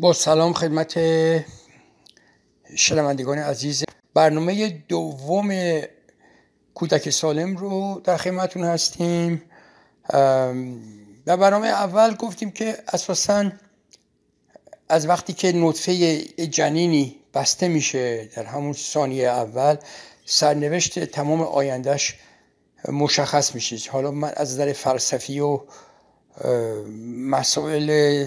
با سلام خدمت شنوندگان عزیز، برنامه دوم کودک سالم رو در خدمتتون هستیم. در برنامه اول گفتیم که اساساً از وقتی که نطفه جنینی بسته میشه در همون ثانیه اول سرنوشت تمام آیندهش مشخص میشه. حالا من از نظر فلسفی و مسائل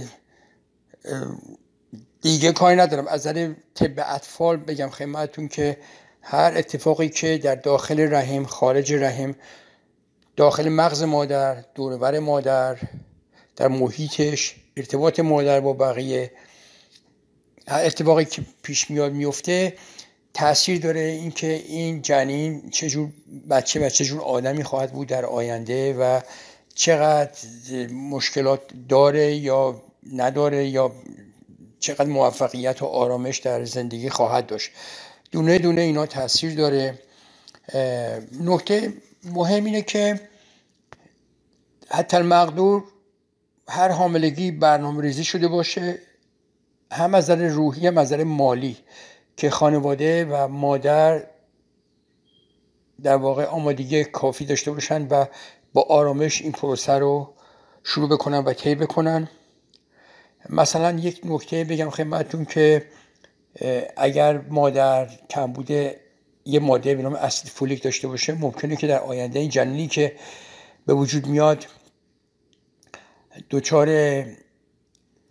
دیگه کاری ندارم، از نظر طب اطفال بگم خدمتتون که هر اتفاقی که در داخل رحم، خارج رحم، داخل مغز مادر، دور و بر مادر، در محیطش، ارتباط مادر با بقیه، هر اتفاقی که پیش میاد میفته تأثیر داره اینکه این جنین چجور بچه و چجور آدمی خواهد بود در آینده و چقدر مشکلات داره یا نداره یا چقدر موفقیت و آرامش در زندگی خواهد داشت. دونه دونه اینا تأثیر داره. نکته مهم اینه که حتی المقدور هر حاملگی برنامه ریزی شده باشه، هم از نظر روحی هم از نظر مالی، که خانواده و مادر در واقع آمادگی کافی داشته باشن و با آرامش این پروسه رو شروع بکنن و طی بکنن. مثلا یک نکته بگم خدمتتون که اگر مادر کمبود یه ماده به نام اسید فولیک داشته باشه، ممکنه که در آینده این جنینی که به وجود میاد دچار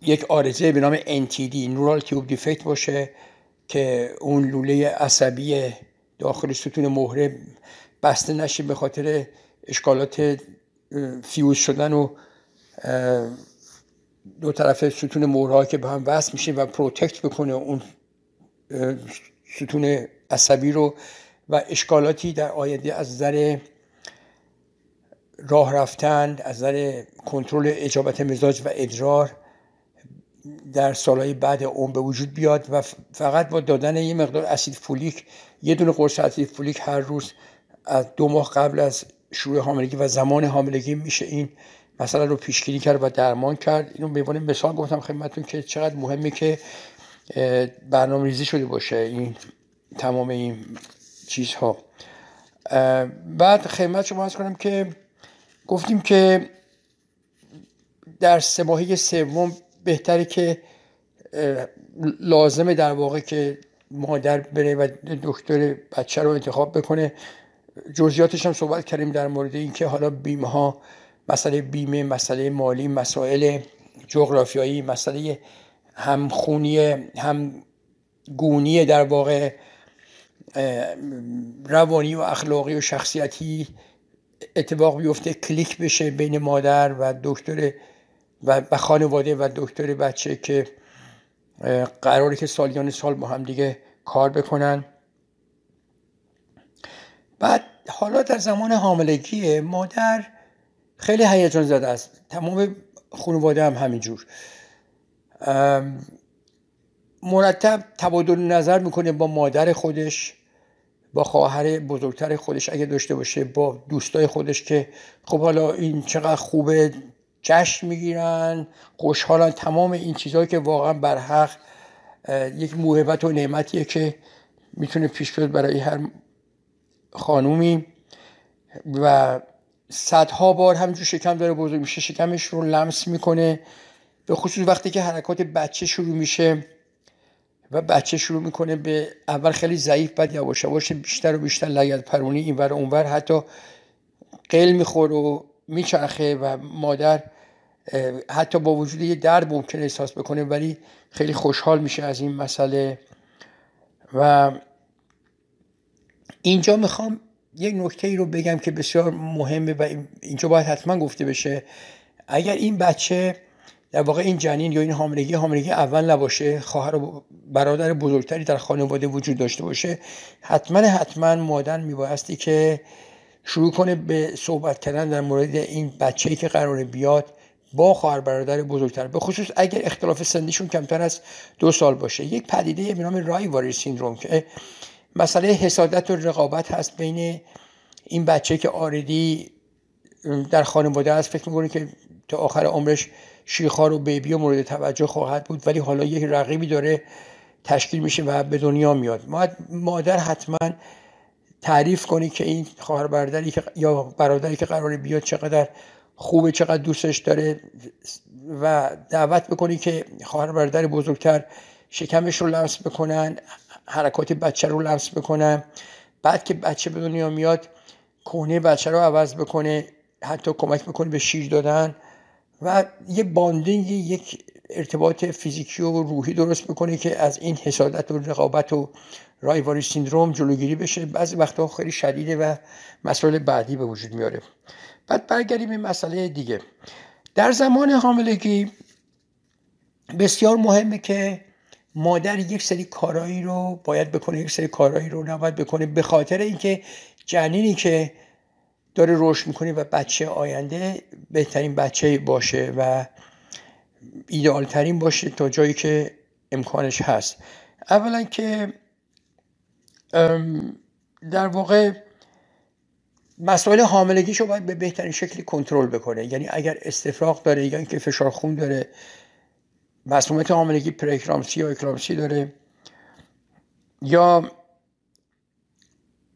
یک آرزه به نام انتی دی نورال تیوب دیفیکت باشه که اون لوله عصبی داخل ستون مهره بسته نشه به خاطر اشکالات فیوز شدن و دو طرف ستون مهره‌ها که به هم وصل میشه و پروتکت بکنه اون ستون عصبی رو و اشکالاتی در آینده از نظر راه رفتن، از نظر کنترل اجابت مزاج و ادرار در سالهای بعد عمر به وجود بیاد و فقط با دادن یه مقدار اسید فولیک، یه دونه قرص اسید فولیک هر روز از 2 ماه قبل از شروع حاملگی و زمان حاملگی میشه این مسئله رو پیشگیری کرد و درمان کرد. اینو به عنوان مثال گفتم خدمتتون که چقدر مهمه که برنامه‌ریزی شده باشه این تمام این چیزها. بعد خدمت شما عرض کنم که گفتیم که در 3 ماهه سوم بهتره که لازمه در واقع که مادر بره و دکتر بچه رو انتخاب بکنه. جزئیاتش هم صحبت کردیم در مورد اینکه حالا بیمه ها، مسئله بیمه، مسئله مالی، مسائل جغرافیایی، مسئله همخونی، همگونی در واقع روانی و اخلاقی و شخصیتی اتفاق بیفته، کلیک بشه بین مادر و دکتر و خانواده و دکتر بچه که قراره که سالیان سال با هم دیگه کار بکنن. بعد حالا در زمان حاملگی مادر خیلی هیجان زده است، تمام خانواده هم همینجور مرتب تبادل نظر میکنه با مادر خودش، با خواهر بزرگتر خودش اگه داشته باشه، با دوستای خودش که خب حالا این چقدر خوبه، جشن میگیرن، خوشحالن، تمام این چیزهایی که واقعا برحق یک موهبت و نعمتیه که میتونه پیش بیاد برای هر خانومی. و صدها بار همینجور شکم داره بزرگ میشه، شکمش رو لمس میکنه، به خصوص وقتی که حرکات بچه شروع میشه و بچه شروع میکنه به اول خیلی ضعیف، بعد یواش یواش بیشتر و بیشتر لگدپرونی اینور اونور، حتی قل میخوره و میچرخه و مادر حتی با وجود یه درد ممکنه احساس بکنه ولی خیلی خوشحال میشه از این مسئله. و اینجا میخوام یک نکته ای رو بگم که بسیار مهمه و اینجا باید حتما گفته بشه. اگر این بچه در واقع این جنین یا این حاملگی اول نباشه، خواهر و برادر بزرگتری در خانواده وجود داشته باشه، حتما مادر میبایستی که شروع کنه به صحبت کردن در مورد این بچه‌ای که قراره بیاد با خواهر برادر بزرگتر، به خصوص اگر اختلاف سنیشون کمتر از 2 سال باشه. یک پدیده به نام رای واری سیندروم که مسئله حسادت و رقابت هست بین این بچه که آردی در خانواده هست، فکر می‌کنه که تا آخر عمرش شیرخوار و بیبی و مورد توجه خواهد بود، ولی حالا یک رقیبی داره تشکیل میشه و به دنیا میاد. مادر حتما تعریف کنه که این خواهر برادری که یا برادری که قراره بیاد چقدر خوبه، چقدر دوستش داره، و دعوت بکنی که خواهر برادر بزرگتر شکمش رو لمس بکنن، حرکات بچه رو لمس بکنن. بعد که بچه به دنیا میاد کهنه بچه رو عوض بکنه، حتی کمک بکنه به شیر دادن، و یه باندینگ، یک ارتباط فیزیکی و روحی درست بکنه که از این حسادت و رقابت و رای واری سیندروم جلوگیری بشه. بعضی وقتا خیلی شدیده و مسائل بعدی به وجود میاره. بعد برگردیم به مسئله دیگه. در زمان حاملگی بسیار مهمه که مادر یک سری کارایی رو باید بکنه، یک سری کارایی رو نباید بکنه، به خاطر اینکه جنینی که داره رشد میکنه و بچه آینده بهترین بچه باشه و ایدئال ترین باشه تا جایی که امکانش هست. اولا که در واقع مسائل حاملگیشو باید به بهترین شکلی کنترل بکنه، یعنی اگر استفراغ داره، یعنی که فشار خون داره، مسمومیت حاملگی پراکلامسی یا اکلامسی داره، یا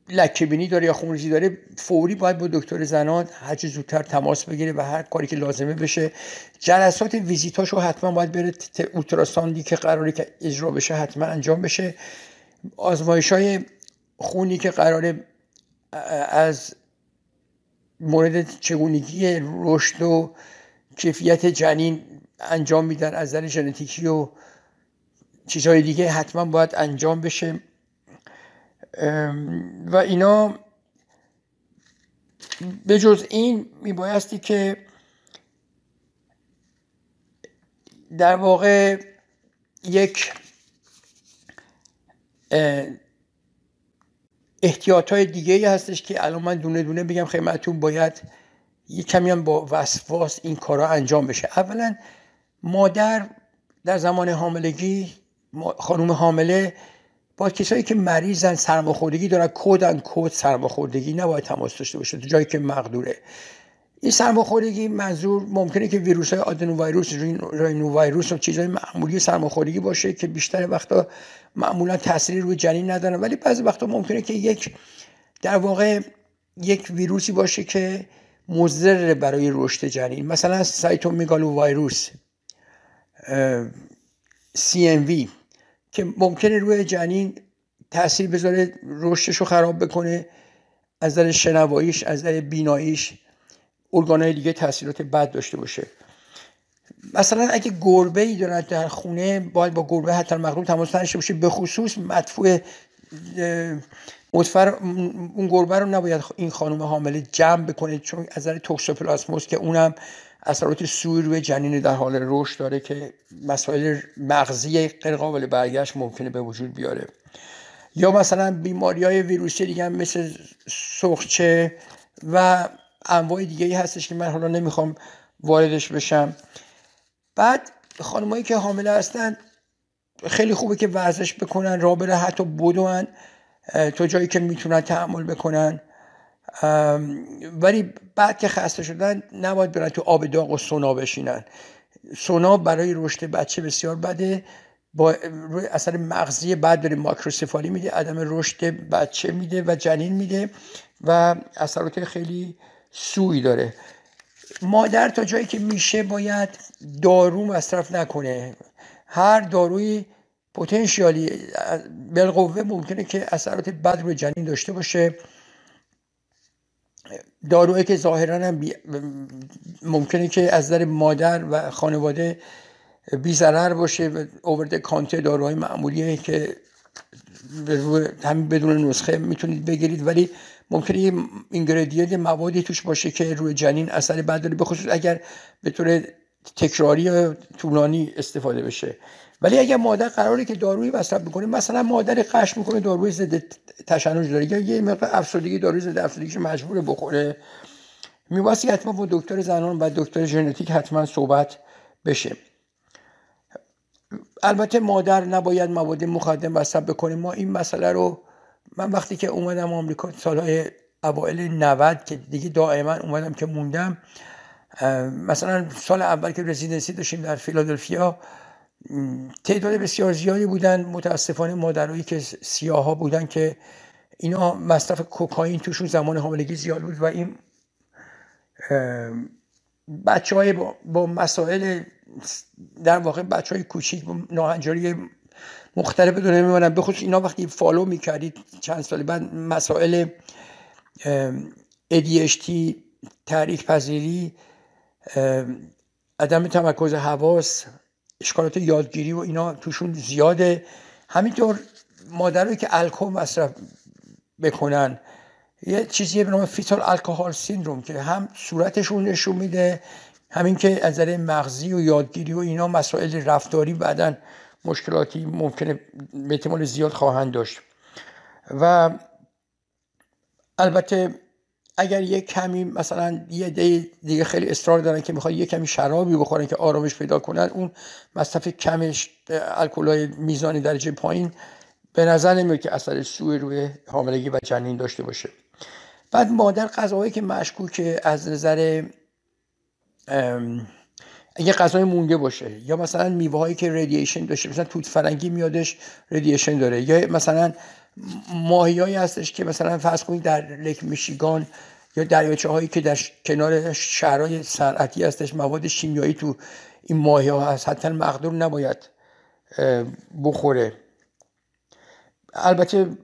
لکه‌بینی داره یا خونریزی داره، فوری باید با دکتر زنان هر چه زودتر تماس بگیره و هر کاری که لازمه بشه. جلسات ویزیتاشو حتما باید بره، اولتراساندی که قراره که اجرا بشه حتما انجام بشه، آزمایش‌های خونی که قراره از مورد چگونگی رشد و کیفیت جنین انجام میدن از نظر ژنتیکی و چیزهای دیگه حتما باید انجام بشه، و اینا. به جز این میبایستی که در واقع یک احتیاطهای دیگه‌ای هستش که الان من دونه دونه بگم خدمتتون. باید یه کمی هم با وسواس این کارا انجام بشه. اولا مادر در زمان حاملگی، خانم حامله با کسایی که مریضن، سرماخوردگی دارن، کد سرماخوردگی، نباید تماس داشته باشه تا جایی که مقدوره. این سرماخوردگی منظور ممکنه که ویروس‌های آدنو ویروس، رینو ویروس و چیزهای معمولی سرماخوردگی باشه که بیشتر وقتا معمولا تأثیری روی جنین نداره، ولی بعضی وقتا ممکنه که یک در واقع یک ویروسی باشه که مضر برای رشد جنین، مثلا سایتو میگالو وایروس CMV که ممکنه روی جنین تأثیر بذاره، رشدش رو خراب بکنه، از نظر شنواییش، از نظر بیناییش، ارگان‌های دیگه تأثیرات بد داشته باشه. مثلا اگه گربه‌ای دارن در خونه، باید با گربه حتی مقدور تماس داشته باشه، به خصوص مدفوع مدفر اون گربه رو نباید این خانم حامله جمع بکنه، چون از نظر توکسوپلاسموز که اونم اثرات سوی روی جنین در حال رشد داره که مسائل مغزی غیر قابل برگشت ممکنه به وجود بیاره. یا مثلا بیماری‌های ویروسی دیگه مثل سرخچه و انواع دیگه‌ای هستش که من حالا نمیخوام واردش بشم. بعد خانمایی که حامله هستن خیلی خوبه که ورزش بکنن، راه بره، حتی بدون تا جایی که میتونن تحمل بکنن، ولی بعد که خسته شدن نباید برن تو آب داغ و سونا بشینن. سونا برای رشد بچه بسیار بده، با اثر مغزی بد داره، میکروسفالی میده، عدم رشد بچه میده و جنین میده و اثرات خیلی سوی داره. مادر تا جایی که میشه باید دارو مصرف نکنه. هر دارویی پتانسیالی بالقوه ممکنه که اثرات بد روی جنین داشته باشه. دارویی که ظاهراً هم ممکنه که از نظر مادر و خانواده بی ضرر باشه و اوور د کانتر داروهای معمولیه که همین بدون نسخه میتونید بگیرید، ولی ممکنه اینگریدینت، موادی توش باشه که روی جنین اثر بد داره، به خصوص اگر به طور تکراری یا طولانی استفاده بشه. ولی اگر مادر قراره که دارویی مصرف بکنه، مثلا مادر قش میکنه، داروی ضد تشنج داره یا یه مقدار افسردگی، داروی ضد افسردگیش مجبوره بخوره، میبایستی حتما با دکتر زنان و دکتر ژنتیک حتما صحبت بشه. البته مادر نباید مواد مخدر مصرف بکنه. ما این مسئله رو، من وقتی که اومدم آمریکا سالهای اوایل 90 که دیگه دائما اومدم که موندم، مثلا سال اول که رزیدنسی داشتیم در فیلادلفیا تعداد بسیار زیادی بودن متاسفانه مادرایی که سیاها بودن که اینا مصرف کوکائین توشون زمان حاملگی زیاد بود و این بچه‌های با مسائل در واقع بچه‌های کوچیک با ناهنجاری مختلف بدون میمونن. به خصوص اینا وقتی فالو میکردید چند سال بعد مسائل ADHD، تحریک پذیری، عدم تمرکز حواس، اشکالات یادگیری و اینا توشون زیاده. همینطور مادرایی که الکل مصرف بکنن یه چیزیه به نام فیتال الکوهال سیندروم که هم صورتشون نشون میده همین که از نظر مغزی و یادگیری و اینا مسائل رفتاری بعداً مشکلاتی ممکنه به احتمال زیاد خواهند داشت. و البته اگر یه کمی مثلا یه دی دیگه خیلی اصرار دارن که میخواد یه کمی شرابی بخورن که آرامش پیدا کنن، اون مصرف کمش الکل‌های میزان درجه پایین به نظر نمیاد که اثر سوء روی حاملگی و جنین داشته باشه. بعد مادر غذاهایی که مشکوکه از نظر اگه غذای مونده باشه یا مثلا میوه‌هایی که رادییشن داشته، مثلا توت فرنگی میادش رادییشن داره، یا مثلا ماهیایی هستش که مثلا فرض کنید در لیک میشیگان یا دریاچه‌هایی که در کنار شهرهای صنعتی هستش مواد شیمیایی تو این ماهی‌ها هست، حتی مقدور نباید بخوره. البته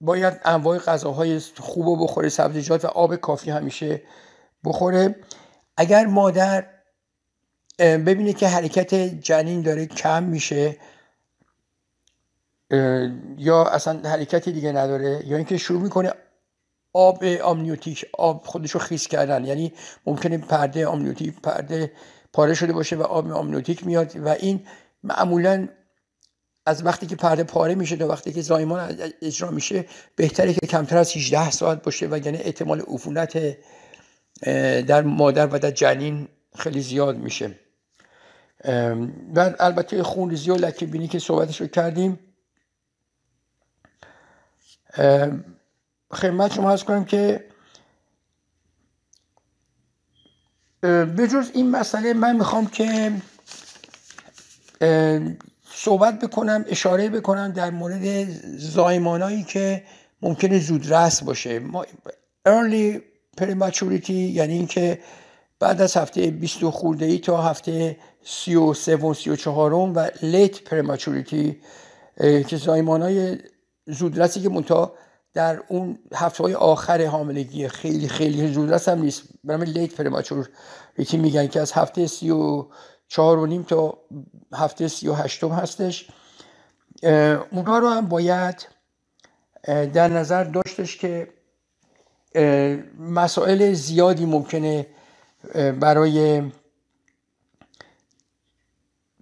باید انواع غذاهای خوب بخوره، سبزیجات و آب کافی همیشه بخوره. اگر مادر ببینه که حرکت جنین داره کم میشه یا اصلا حرکتی دیگه نداره یا اینکه شروع میکنه آب آمنیوتیک، آب خودشو خیس کردن، یعنی ممکنه پرده آمنیوتیک پرده پاره شده باشه و آب آمنیوتیک میاد و این معمولا از وقتی که پرده پاره میشه تا وقتی که زایمان اجرا میشه بهتره که کمتر از 18 ساعت باشه و یعنی احتمال عفونت در مادر و در جنین خیلی زیاد میشه. و البته خونریزی و لکه بینی که صحبتش رو کردیم. خدمت شما عرض کنم که بجز این مسئله من میخوام که صحبت بکنم، اشاره بکنم در مورد زایمانایی که ممکنه زودرس باشه. ما Early prematurity یعنی اینکه بعد از هفته 20 خورده‌ای تا هفته 33 و 34 و late prematurity که زایمانای زودرسی که منتها در اون هفته‌های آخر حاملگی خیلی خیلی زودرس هم نیست، برای late prematurity میگن که از هفته 34.5 تا هفته 38 هستش. اونها رو هم باید در نظر داشتش که مسائل زیادی ممکنه برای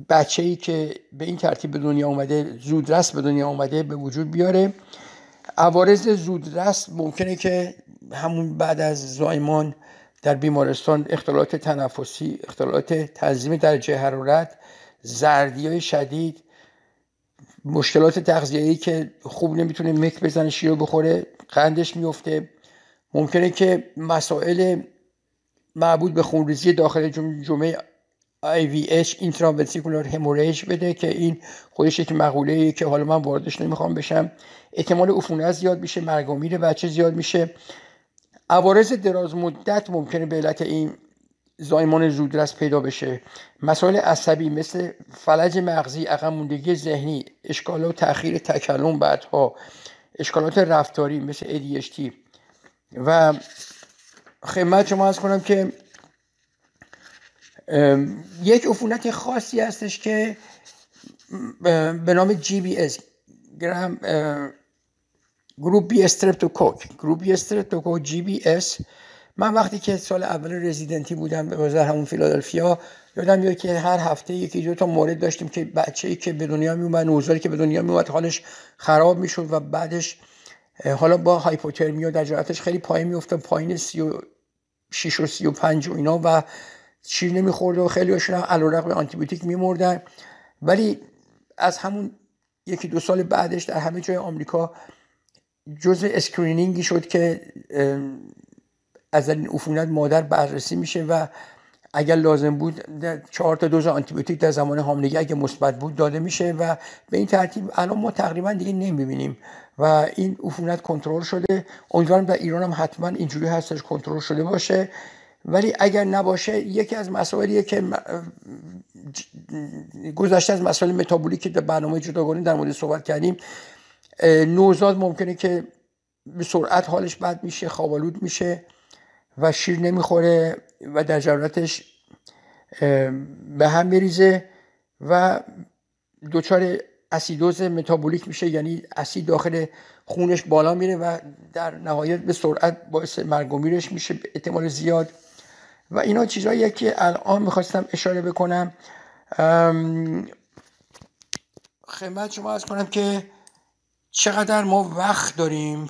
بچه‌ای که به این ترتیب به دنیا اومده، زودرس به دنیا اومده، به وجود بیاره. عوارض زودرس ممکنه که همون بعد از زایمان در بیمارستان اختلالات تنفسی، اختلالات تنظیم درجه حرارت، زردی‌های شدید، مشکلات تغذیه‌ای که خوب نمیتونه مک بزنه، شیر بخوره، قندش میفته. ممکنه که مسائل مربوط به خونریزی داخل جمعه IVH اینترامبسیکولار هموریش بده که این خودش یک مقوله‌ایه که حالا من واردش نمیخوام بشم. احتمال عفونت زیاد میشه، مرگ و میر بچه زیاد میشه. عوارض دراز مدت ممکنه به علت این زایمان زودرس پیدا بشه. مسائل عصبی مثل فلج مغزی، عقب ماندگی ذهنی، اشکالات تأخیر تکلم بعدها، اشکالات رفتاری مثل ADHD. و خدمت شما عرض کنم که یک عفونت خاصی هستش که به نام GBS گروپ بی استرپتو کک، گروپ بی استرپتو کک GBS. من وقتی که سال اول رزیدنتی بودم به وزر همون فیلادلفیا یادم میاد که هر هفته یکی دو تا مورد داشتیم که بچه‌ای که به دنیا می اومد، نوزادی که به دنیا می اومد حالش خراب میشد و بعدش حالا با هایپوترمیو درجاتش خیلی پایین میفته، پایین 36 و 35 و اینا و چیزی نمیخورد و خیلی هاشون علیرغم آنتی بیوتیک میمردن. ولی از همون یکی دو سال بعدش در همه جای آمریکا جزء اسکرینینگی شد که از این عفونت مادر بررسی میشه و اگر لازم بود 4 تا دوز آنتی بیوتیک در زمان حاملگی اگه مثبت بود داده میشه و به این ترتیب الان ما تقریبا دیگه نمیبینیم و این عفونت کنترل شده. امیدوارم در ایران هم حتما اینجوری هستش، کنترل شده باشه. ولی اگر نباشه یکی از مسائلیه که گذشته از مسائل متابولیک که در برنامه جداگانه در مورد صحبت کردیم، نوزاد ممکنه که به سرعت حالش بد میشه، خوابالود میشه و شیر نمیخوره و در جرارتش به هم میریزه و دچار اسیدوز متابولیک میشه، یعنی اسید داخل خونش بالا میره و در نهایت به سرعت باعث مرگ و میرش میشه به احتمال زیاد. و اینا چیزاییه که الان میخواستم اشاره بکنم. خدمت شما عرض کنم که چقدر ما وقت داریم.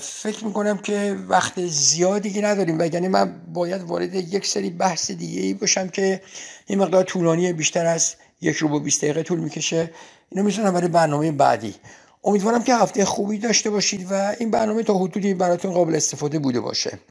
فکر میکنم که وقت زیادی نداریم و یعنی من باید وارد یک سری بحث دیگه‌ای باشم که این مقدار طولانیه، بیشتر از 1 روب و 20 دقیقه طول میکشه. اینو میذارم برای برنامه بعدی. امیدوارم که هفته خوبی داشته باشید و این برنامه تا حدودی براتون قابل استفاده بوده باشه.